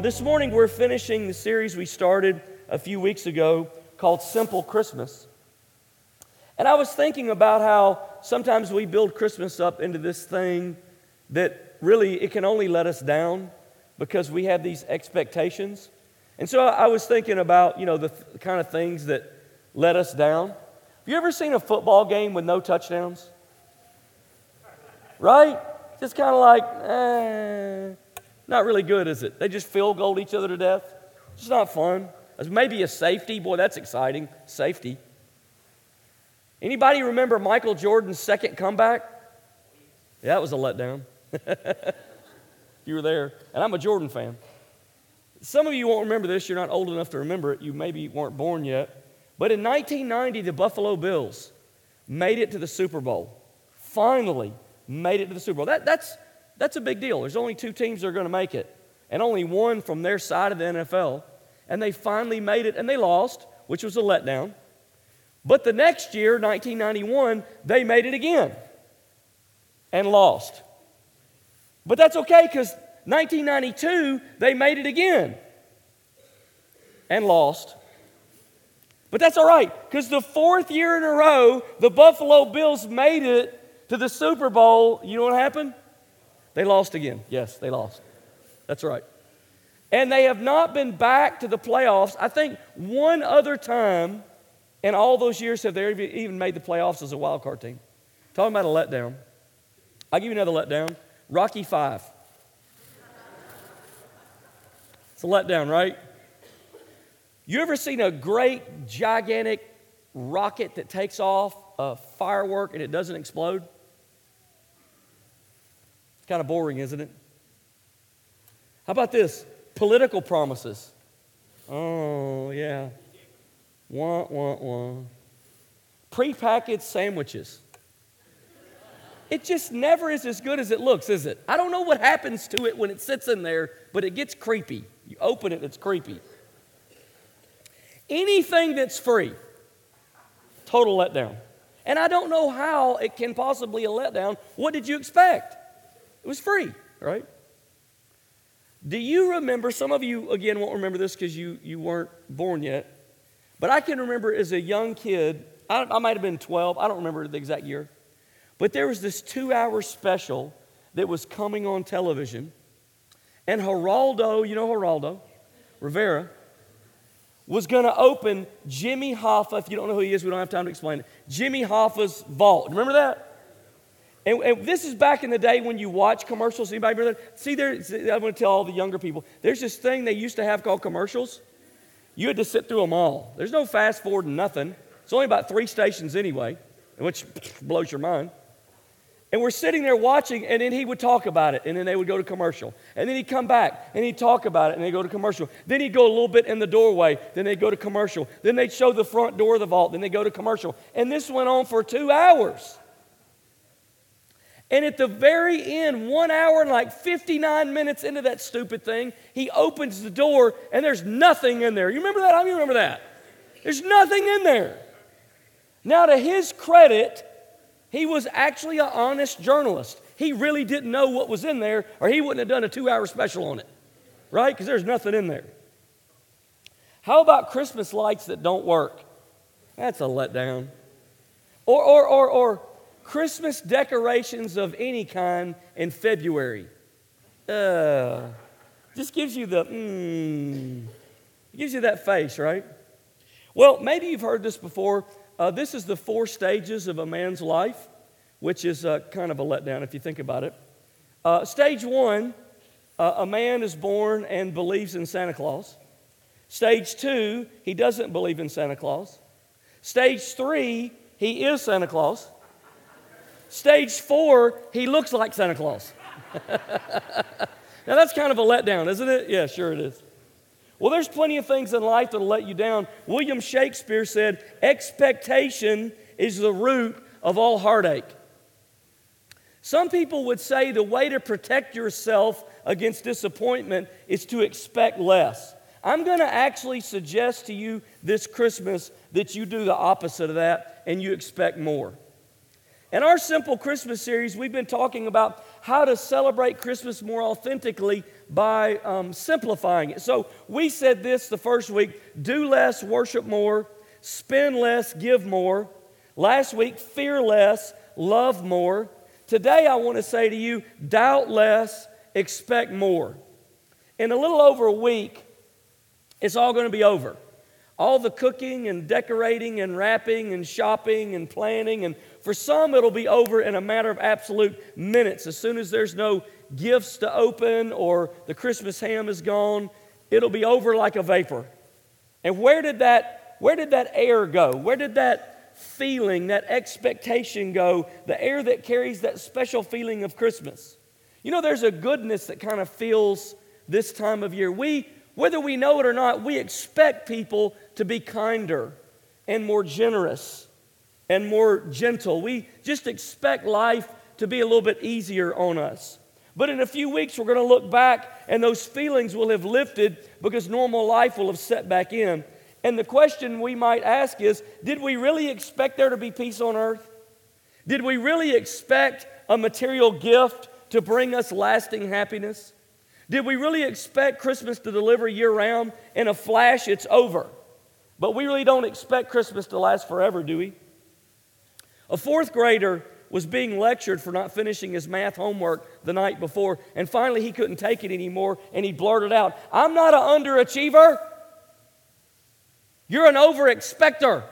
This morning we're finishing the series we started a few weeks ago called Simple Christmas. And I was thinking about how sometimes we build Christmas up into this thing that really it can only let us down because we have these expectations. And so I was thinking about, the kind of things that let us down. Have you ever seen a football game with no touchdowns? Right? Just kind of like, not really good, is it? They just field goal each other to death. It's not fun. Maybe a safety. Boy, that's exciting. Safety. Anybody remember Michael Jordan's second comeback? Yeah, that was a letdown. You were there. And I'm a Jordan fan. Some of you won't remember this. You're not old enough to remember it. You maybe weren't born yet. But in 1990, the Buffalo Bills made it to the Super Bowl. Finally made it to the Super Bowl. That's a big deal. There's only two teams that are going to make it, and only one from their side of the NFL, and they finally made it, and they lost, which was a letdown. But the next year, 1991, they made it again and lost. But that's okay, because 1992, they made it again and lost. But that's all right, because the fourth year in a row, the Buffalo Bills made it to the Super Bowl. You know what happened? They lost again. Yes, they lost. That's right. And they have not been back to the playoffs. I think one other time in all those years have they even made the playoffs as a wild card team. Talking about a letdown. I'll give you another letdown. Rocky V. It's a letdown, right? You ever seen a great, gigantic rocket that takes off a firework and it doesn't explode? Kind of boring, isn't it? How about this? Political promises. Oh, yeah. Wah, wah, wah. Prepackaged sandwiches. It just never is as good as it looks, is it? I don't know what happens to it when it sits in there, but it gets creepy. You open it, it's creepy. Anything that's free, total letdown. And I don't know how it can possibly a letdown. What did you expect? It was free, right? Do you remember, some of you, again, won't remember this because you weren't born yet, but I can remember as a young kid, I might have been 12, I don't remember the exact year, but there was this 2-hour special that was coming on television, and Geraldo Rivera, was going to open Jimmy Hoffa. If you don't know who he is, we don't have time to explain it. Jimmy Hoffa's vault. Remember that? And this is back in the day when you watch commercials. Anybody remember that? See, I'm going to tell all the younger people. There's this thing they used to have called commercials. You had to sit through them all. There's no fast forward and nothing. It's only about 3 stations anyway, which blows your mind. And we're sitting there watching, and then he would talk about it, and then they would go to commercial. And then he'd come back, and he'd talk about it, and they'd go to commercial. Then he'd go a little bit in the doorway, then they'd go to commercial. Then they'd show the front door of the vault, then they'd go to commercial. And this went on for 2 hours. And at the very end, 1 hour and like 59 minutes into that stupid thing, he opens the door and there's nothing in there. You remember that? I remember that. There's nothing in there. Now, to his credit, he was actually an honest journalist. He really didn't know what was in there or he wouldn't have done a 2-hour special on it, right? Because there's nothing in there. How about Christmas lights that don't work? That's a letdown. Or Christmas decorations of any kind in February. Just gives you the, gives you that face, right? Well, maybe you've heard this before. This is the 4 stages of a man's life, which is kind of a letdown if you think about it. Stage 1, a man is born and believes in Santa Claus. Stage 2, he doesn't believe in Santa Claus. Stage 3, he is Santa Claus. Stage 4, he looks like Santa Claus. Now, that's kind of a letdown, isn't it? Yeah, sure it is. Well, there's plenty of things in life that'll let you down. William Shakespeare said, expectation is the root of all heartache. Some people would say the way to protect yourself against disappointment is to expect less. I'm going to actually suggest to you this Christmas that you do the opposite of that and you expect more. In our Simple Christmas series, we've been talking about how to celebrate Christmas more authentically by simplifying it. So we said this the first week: do less, worship more; spend less, give more. Last week, fear less, love more. Today, I want to say to you, doubt less, expect more. In a little over a week, it's all going to be over. All the cooking and decorating and wrapping and shopping and planning, and for some, it'll be over in a matter of absolute minutes. As soon as there's no gifts to open or the Christmas ham is gone, it'll be over like a vapor. And where did that air go? Where did that feeling, that expectation go? The air that carries that special feeling of Christmas. You know, there's a goodness that kind of feels this time of year. Whether we know it or not, we expect people to be kinder and more generous and more gentle. We just expect life to be a little bit easier on us. But in a few weeks, we're going to look back, and those feelings will have lifted because normal life will have set back in. And the question we might ask is, did we really expect there to be peace on earth? Did we really expect a material gift to bring us lasting happiness? Did we really expect Christmas to deliver year-round? In a flash, it's over. But we really don't expect Christmas to last forever, do we? A fourth grader was being lectured for not finishing his math homework the night before, and finally he couldn't take it anymore, and he blurted out, "I'm not an underachiever. You're an overexpector."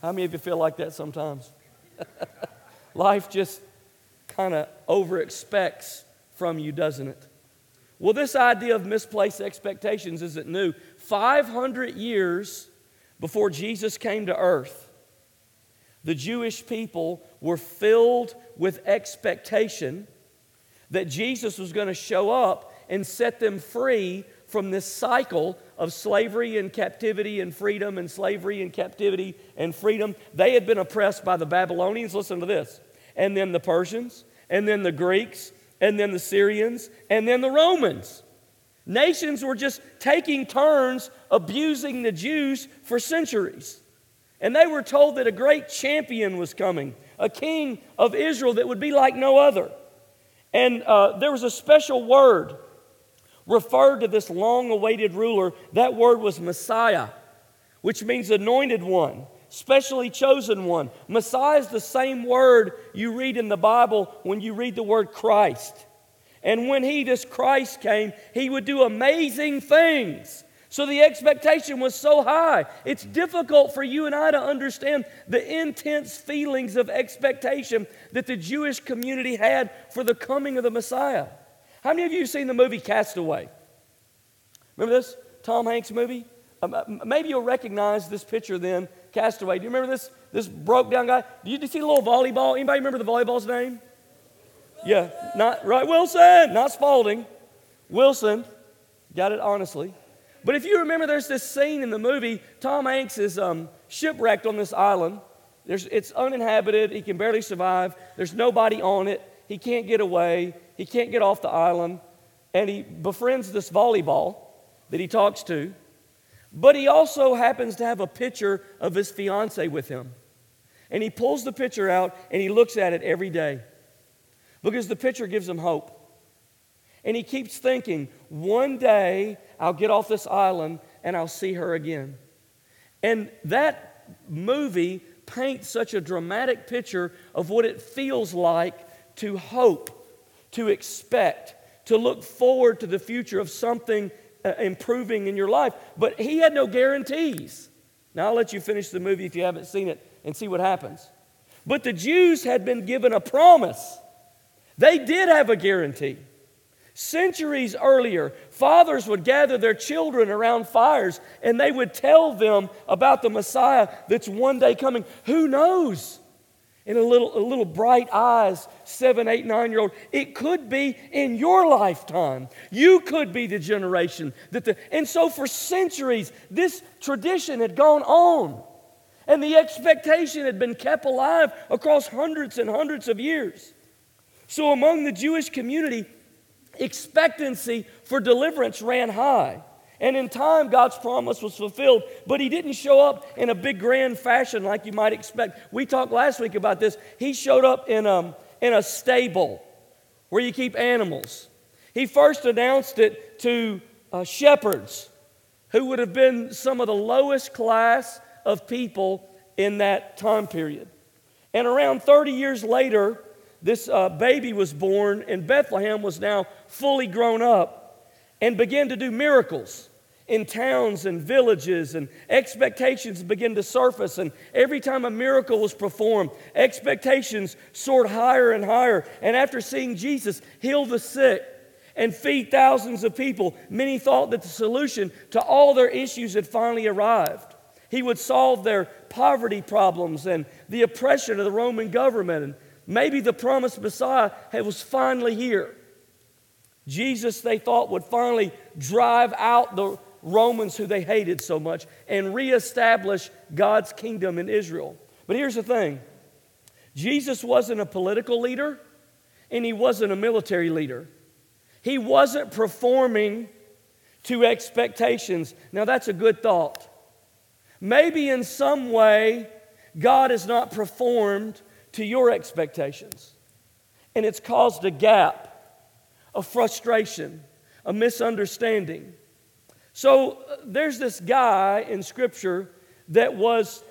How many of you feel like that sometimes? Life just kind of overexpects from you, doesn't it? Well, this idea of misplaced expectations isn't new. 500 years before Jesus came to earth, the Jewish people were filled with expectation that Jesus was going to show up and set them free from this cycle of slavery and captivity and freedom and slavery and captivity and freedom. They had been oppressed by the Babylonians, listen to this, and then the Persians, and then the Greeks, and then the Syrians, and then the Romans. Nations were just taking turns abusing the Jews for centuries. And they were told that a great champion was coming, a king of Israel that would be like no other. And there was a special word referred to this long-awaited ruler. That word was Messiah, which means anointed one, specially chosen one. Messiah is the same word you read in the Bible when you read the word Christ. And when Christ came, he would do amazing things. So the expectation was so high. It's difficult for you and I to understand the intense feelings of expectation that the Jewish community had for the coming of the Messiah. How many of you have seen the movie Castaway? Remember this Tom Hanks movie? Maybe you'll recognize this picture then, Castaway. Do you remember this broke-down guy? Did you see the little volleyball? Anybody remember the volleyball's name? Yeah, not right, Wilson, not Spalding. Wilson, got it honestly. But if you remember, there's this scene in the movie. Tom Hanks is shipwrecked on this island. It's uninhabited. He can barely survive. There's nobody on it. He can't get away. He can't get off the island. And he befriends this volleyball that he talks to. But he also happens to have a picture of his fiancée with him. And he pulls the picture out, and he looks at it every day, because the picture gives him hope. And he keeps thinking, one day I'll get off this island and I'll see her again. And that movie paints such a dramatic picture of what it feels like to hope, to expect, to look forward to the future of something improving in your life. But he had no guarantees. Now I'll let you finish the movie if you haven't seen it and see what happens. But the Jews had been given a promise. They did have a guarantee. Centuries earlier, fathers would gather their children around fires, and they would tell them about the Messiah that's one day coming. Who knows? In a little bright eyes, 7, 8, 9-year-old, it could be in your lifetime. You could be the generation that and so for centuries, this tradition had gone on, and the expectation had been kept alive across hundreds and hundreds of years. So among the Jewish community, expectancy for deliverance ran high. And in time, God's promise was fulfilled, but he didn't show up in a big grand fashion like you might expect. We talked last week about this. He showed up in a stable where you keep animals. He first announced it to shepherds, who would have been some of the lowest class of people in that time period. And around 30 years later, this baby was born, and Bethlehem was now fully grown up and began to do miracles in towns and villages, and expectations begin to surface. And every time a miracle was performed, expectations soared higher and higher. And after seeing Jesus heal the sick and feed thousands of people, many thought that the solution to all their issues had finally arrived. He would solve their poverty problems and the oppression of the Roman government, and maybe the promised Messiah was finally here. Jesus, they thought, would finally drive out the Romans who they hated so much and reestablish God's kingdom in Israel. But here's the thing. Jesus wasn't a political leader, and he wasn't a military leader. He wasn't performing to expectations. Now, that's a good thought. Maybe in some way, God has not performed to your expectations, and it's caused a gap, a frustration, a misunderstanding. So there's this guy in Scripture that was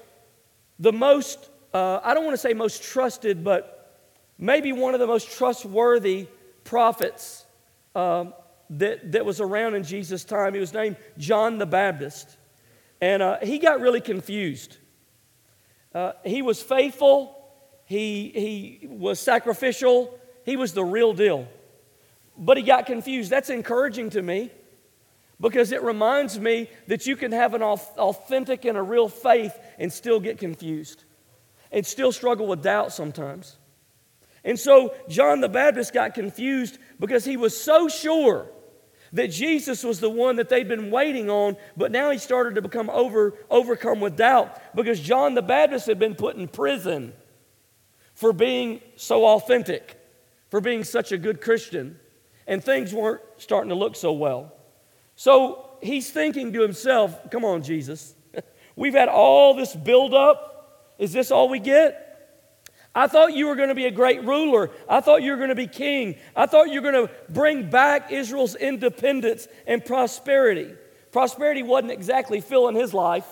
the most, I don't want to say most trusted, but maybe one of the most trustworthy prophets that was around in Jesus' time. He was named John the Baptist, and he got really confused. He was faithful. He was sacrificial. He was the real deal. But he got confused. That's encouraging to me, because it reminds me that you can have an authentic and a real faith and still get confused and still struggle with doubt sometimes. And so John the Baptist got confused because he was so sure that Jesus was the one that they'd been waiting on, but now he started to become overcome with doubt, because John the Baptist had been put in prison for being so authentic, for being such a good Christian, and things weren't starting to look so well. So he's thinking to himself, come on, Jesus, we've had all this buildup. Is this all we get? I thought you were going to be a great ruler. I thought you were going to be king. I thought you were going to bring back Israel's independence and prosperity. Prosperity wasn't exactly filling his life.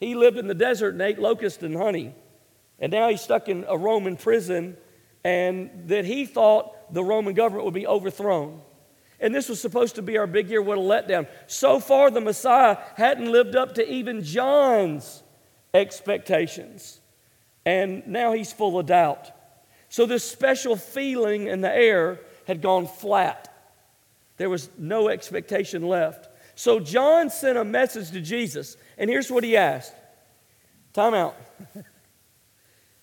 He lived in the desert and ate locusts and honey. And now he's stuck in a Roman prison, and that he thought the Roman government would be overthrown. And this was supposed to be our big year. What a letdown. So far, the Messiah hadn't lived up to even John's expectations. And now he's full of doubt. So this special feeling in the air had gone flat. There was no expectation left. So John sent a message to Jesus, and here's what he asked. Time out.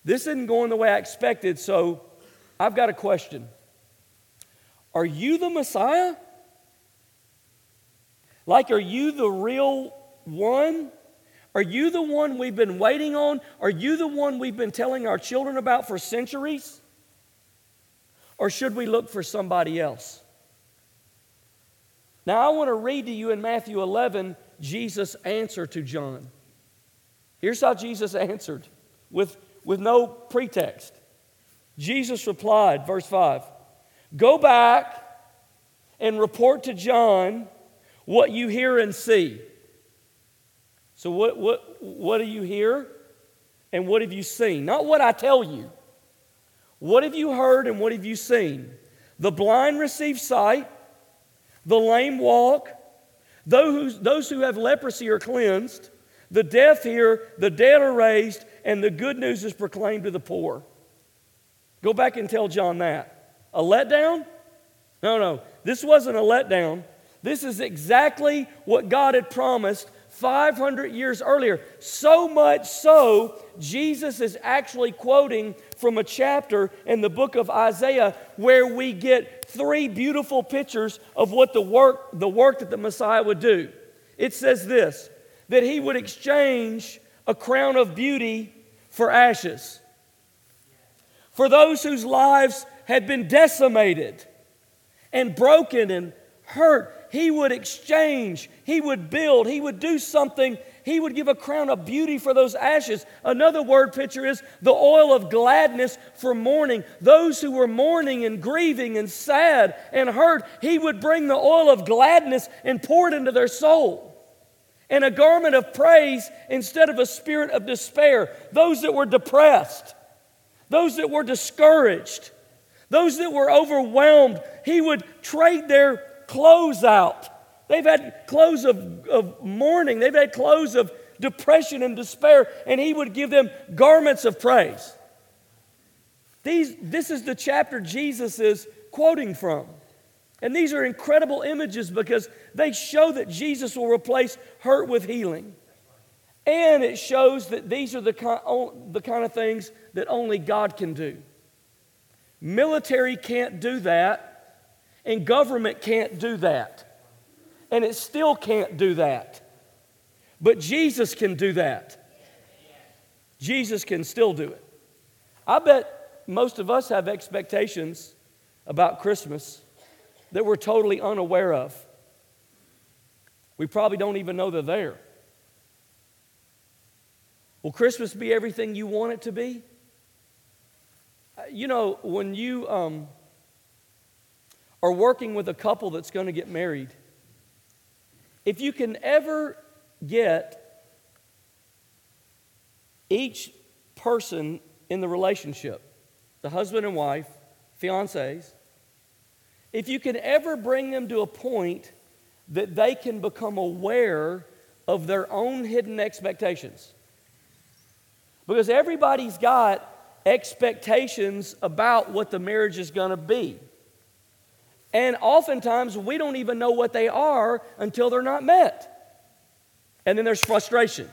This isn't going the way I expected, so I've got a question. Are you the Messiah? Like, are you the real one? Are you the one we've been waiting on? Are you the one we've been telling our children about for centuries? Or should we look for somebody else? Now, I want to read to you in Matthew 11, Jesus' answer to John. Here's how Jesus answered, with no pretext. Jesus replied, verse 5, "Go back and report to John what you hear and see." So what do you hear, and what have you seen? Not what I tell you. What have you heard, and what have you seen? The blind receive sight, the lame walk, those who have leprosy are cleansed, the deaf hear, the dead are raised, and the good news is proclaimed to the poor. Go back and tell John that. A letdown? No. This wasn't a letdown. This is exactly what God had promised 500 years earlier. So much so, Jesus is actually quoting from a chapter in the book of Isaiah where we get three beautiful pictures of what the work that the Messiah would do. It says this, that he would exchange a crown of beauty for ashes. For those whose lives had been decimated and broken and hurt, he would exchange, he would build, he would do something. He would give a crown of beauty for those ashes. Another word picture is the oil of gladness for mourning. Those who were mourning and grieving and sad and hurt, he would bring the oil of gladness and pour it into their soul. And a garment of praise instead of a spirit of despair. Those that were depressed, those that were discouraged, those that were overwhelmed, he would trade their clothes out. They've had clothes of mourning. They've had clothes of depression and despair, and he would give them garments of praise. This is the chapter Jesus is quoting from. And these are incredible images because they show that Jesus will replace hurt with healing. And it shows that these are the kind of things that only God can do. Military can't do that, and government can't do that. And it still can't do that. But Jesus can do that. Jesus can still do it. I bet most of us have expectations about Christmas that we're totally unaware of. We probably don't even know they're there. Will Christmas be everything you want it to be? You know, when you are working with a couple that's going to get married, if you can ever get each person in the relationship, the husband and wife, fiancés, if you can ever bring them to a point that they can become aware of their own hidden expectations. Because everybody's got expectations about what the marriage is going to be. And oftentimes, we don't even know what they are until they're not met. And then there's frustration.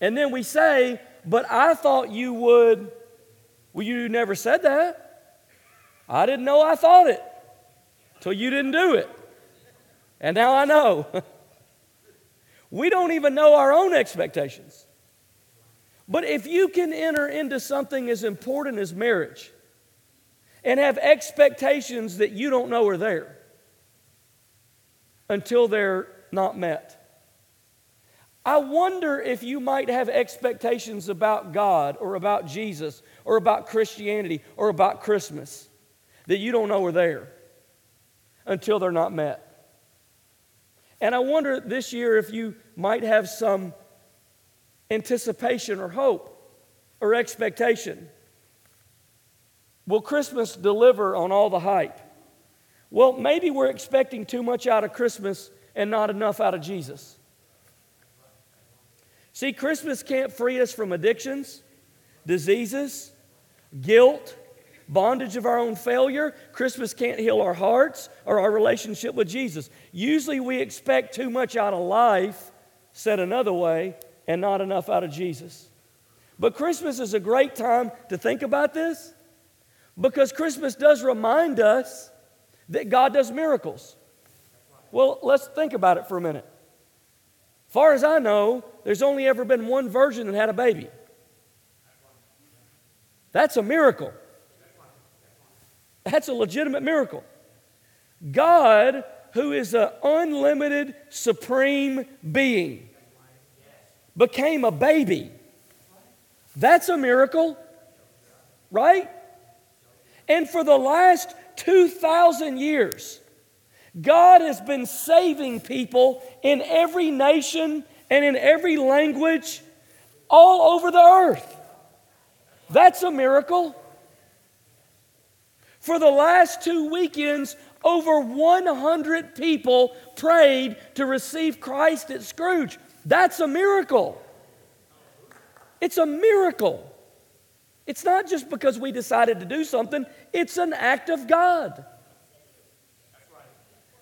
And then we say, but I thought you would. Well, you never said that. I didn't know I thought it until you didn't do it. And now I know. We don't even know our own expectations. But if you can enter into something as important as marriage, and have expectations that you don't know are there until they're not met. I wonder if you might have expectations about God or about Jesus or about Christianity or about Christmas that you don't know are there until they're not met. And I wonder this year if you might have some anticipation or hope or expectation. Will Christmas deliver on all the hype? Well, maybe we're expecting too much out of Christmas and not enough out of Jesus. See, Christmas can't free us from addictions, diseases, guilt, bondage of our own failure. Christmas can't heal our hearts or our relationship with Jesus. Usually we expect too much out of life, said another way, and not enough out of Jesus. But Christmas is a great time to think about this. Because Christmas does remind us that God does miracles. Well, let's think about it for a minute. Far as I know, there's only ever been one virgin that had a baby. That's a miracle. That's a legitimate miracle. God, who is an unlimited, supreme being, became a baby. That's a miracle, right? And for the last 2,000 years, God has been saving people in every nation and in every language all over the earth. That's a miracle. For the last two weekends, over 100 people prayed to receive Christ at Scrooge. That's a miracle. It's a miracle. It's not just because we decided to do something. It's an act of God.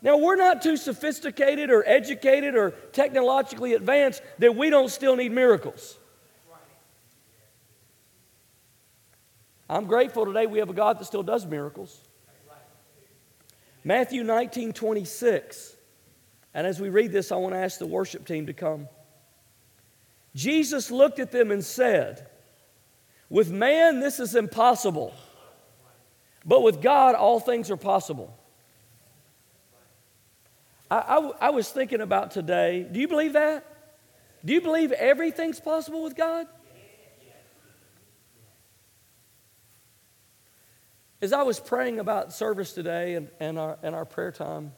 Now, we're not too sophisticated or educated or technologically advanced that we don't still need miracles. I'm grateful today we have a God that still does miracles. Matthew 19, 26. And as we read this, I want to ask the worship team to come. Jesus looked at them and said, "With man, this is impossible, but with God, all things are possible." I was thinking about today. Do you believe that? Do you believe everything's possible with God? As I was praying about service today and our prayer time,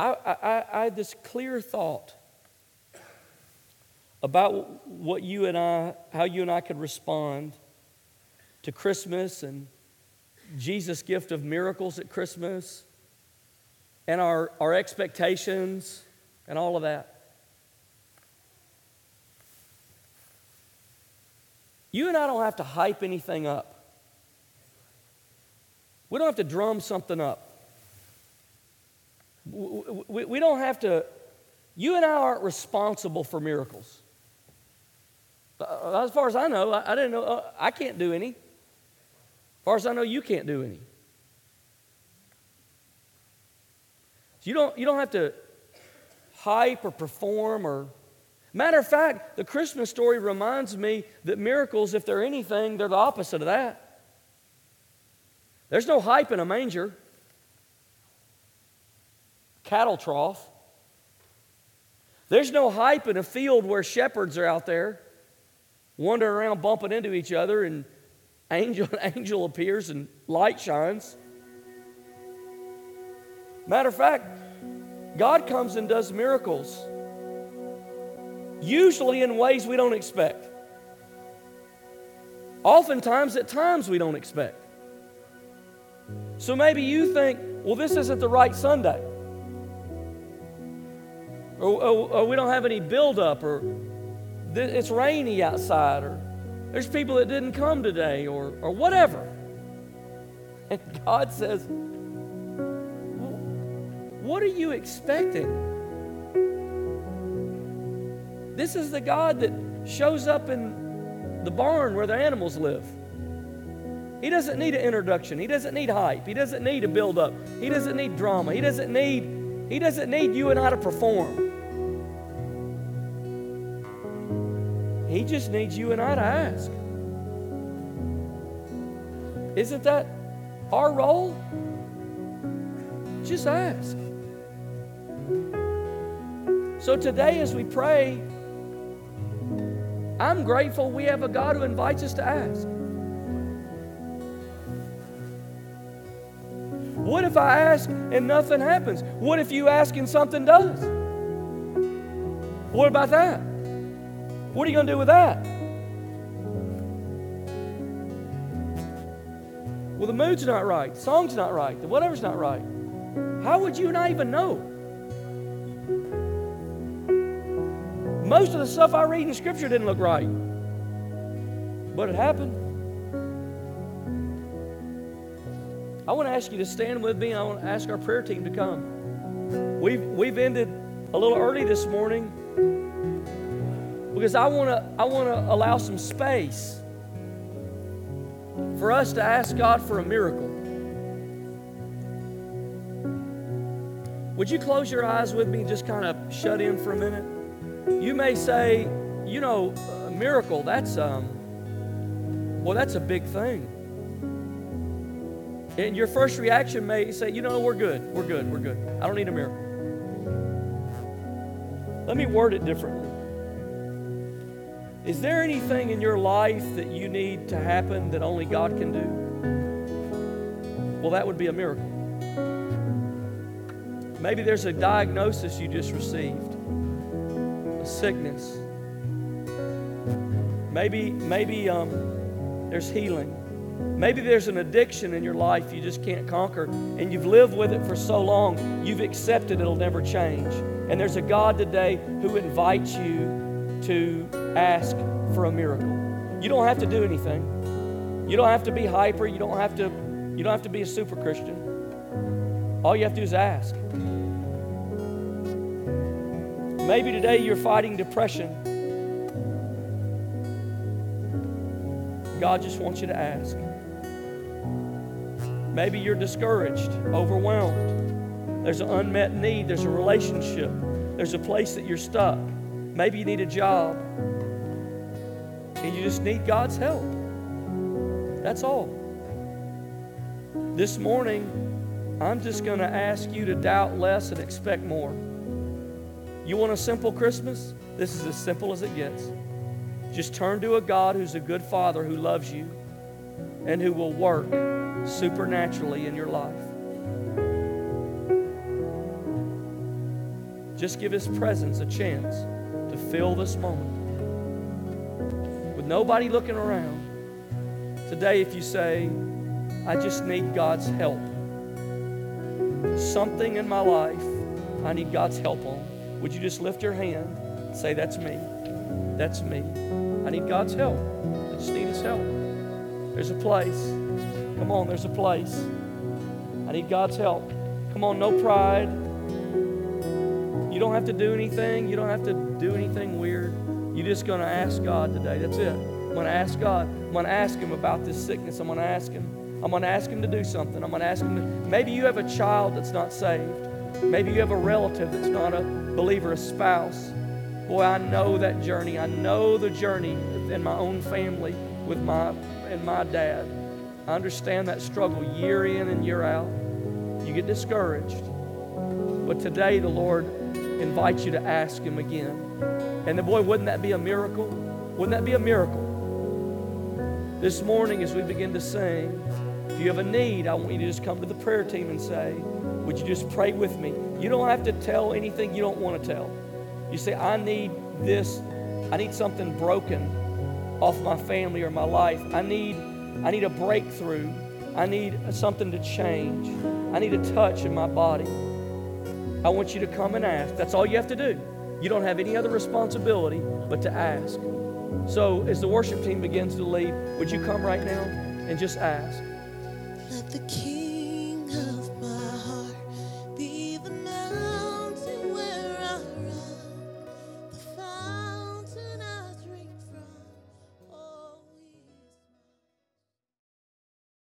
I had this clear thought about what you and I, how you and I could respond to Christmas and Jesus' gift of miracles at Christmas and our expectations and all of that. You and I don't have to hype anything up. We don't have to drum something up. We don't have to, you and I aren't responsible for miracles. As far as I know, I didn't know, I can't do any. As far as I know, you can't do any. So you don't have to hype or perform or... Matter of fact, the Christmas story reminds me that miracles, if they're anything, they're the opposite of that. There's no hype in a manger, cattle trough. There's no hype in a field where shepherds are out there wandering around bumping into each other and an angel appears and light shines. Matter of fact, God comes and does miracles, usually in ways we don't expect. Oftentimes, at times we don't expect. So maybe you think, well, this isn't the right Sunday. Or we don't have any buildup, or it's rainy outside, or there's people that didn't come today, or whatever. And God says, what are you expecting? This is the God that shows up in the barn where the animals live. He doesn't need an introduction. He doesn't need hype. He doesn't need a build-up. He doesn't need drama. He doesn't need you and I to perform. He just needs you and I to ask. Isn't that our role? Just ask. So today as we pray, I'm grateful we have a God who invites us to ask. What if I ask and nothing happens? What if you ask and something does? What about that? What are you going to do with that? Well, the mood's not right, the song's not right, the whatever's not right. How would you not even know? Most of the stuff I read in Scripture didn't look right, but it happened. I want to ask you to stand with me. I want to ask our prayer team to come. We've ended a little early this morning because I want to allow some space for us to ask God for a miracle. Would you close your eyes with me and just kind of shut in for a minute? You may say, you know, a miracle, that's a big thing. And your first reaction may say, you know, we're good. I don't need a miracle. Let me word it differently. Is there anything in your life that you need to happen that only God can do? Well, that would be a miracle. Maybe there's a diagnosis you just received. Sickness. Maybe there's healing. Maybe there's an addiction in your life you just can't conquer, and you've lived with it for so long, you've accepted it'll never change. And there's a God today who invites you to ask for a miracle. You don't have to do anything. You don't have to be hyper. You don't have to be a super Christian. All you have to do is ask. Maybe today you're fighting depression. God just wants you to ask. Maybe you're discouraged, overwhelmed. There's an unmet need. There's a relationship. There's a place that you're stuck. Maybe you need a job. And you just need God's help. That's all. This morning, I'm just going to ask you to doubt less and expect more. You want a simple Christmas? This is as simple as it gets. Just turn to a God who's a good Father who loves you and who will work supernaturally in your life. Just give His presence a chance to fill this moment. With nobody looking around, today if you say, I just need God's help. Something in my life I need God's help on. Would you just lift your hand and say, that's me. That's me. I need God's help. I just need His help. There's a place. Come on, there's a place. I need God's help. Come on, no pride. You don't have to do anything. You don't have to do anything weird. You're just going to ask God today. That's it. I'm going to ask God. I'm going to ask Him about this sickness. I'm going to ask Him. I'm going to ask Him to do something. I'm going to ask Him to, maybe you have a child that's not saved. Maybe you have a relative that's not a believer, a spouse. Boy, I know that journey. I know the journey in my own family with my dad. I understand that struggle year in and year out. You get discouraged. But today the Lord invites you to ask Him again. And then, boy, wouldn't that be a miracle? Wouldn't that be a miracle? This morning as we begin to sing, if you have a need, I want you to just come to the prayer team and say, would you just pray with me? You don't have to tell anything you don't want to tell. You say, I need this. I need something broken off my family or my life. I need a breakthrough. I need something to change. I need a touch in my body. I want you to come and ask. That's all you have to do. You don't have any other responsibility but to ask. So as the worship team begins to lead, would you come right now and just ask? Let the King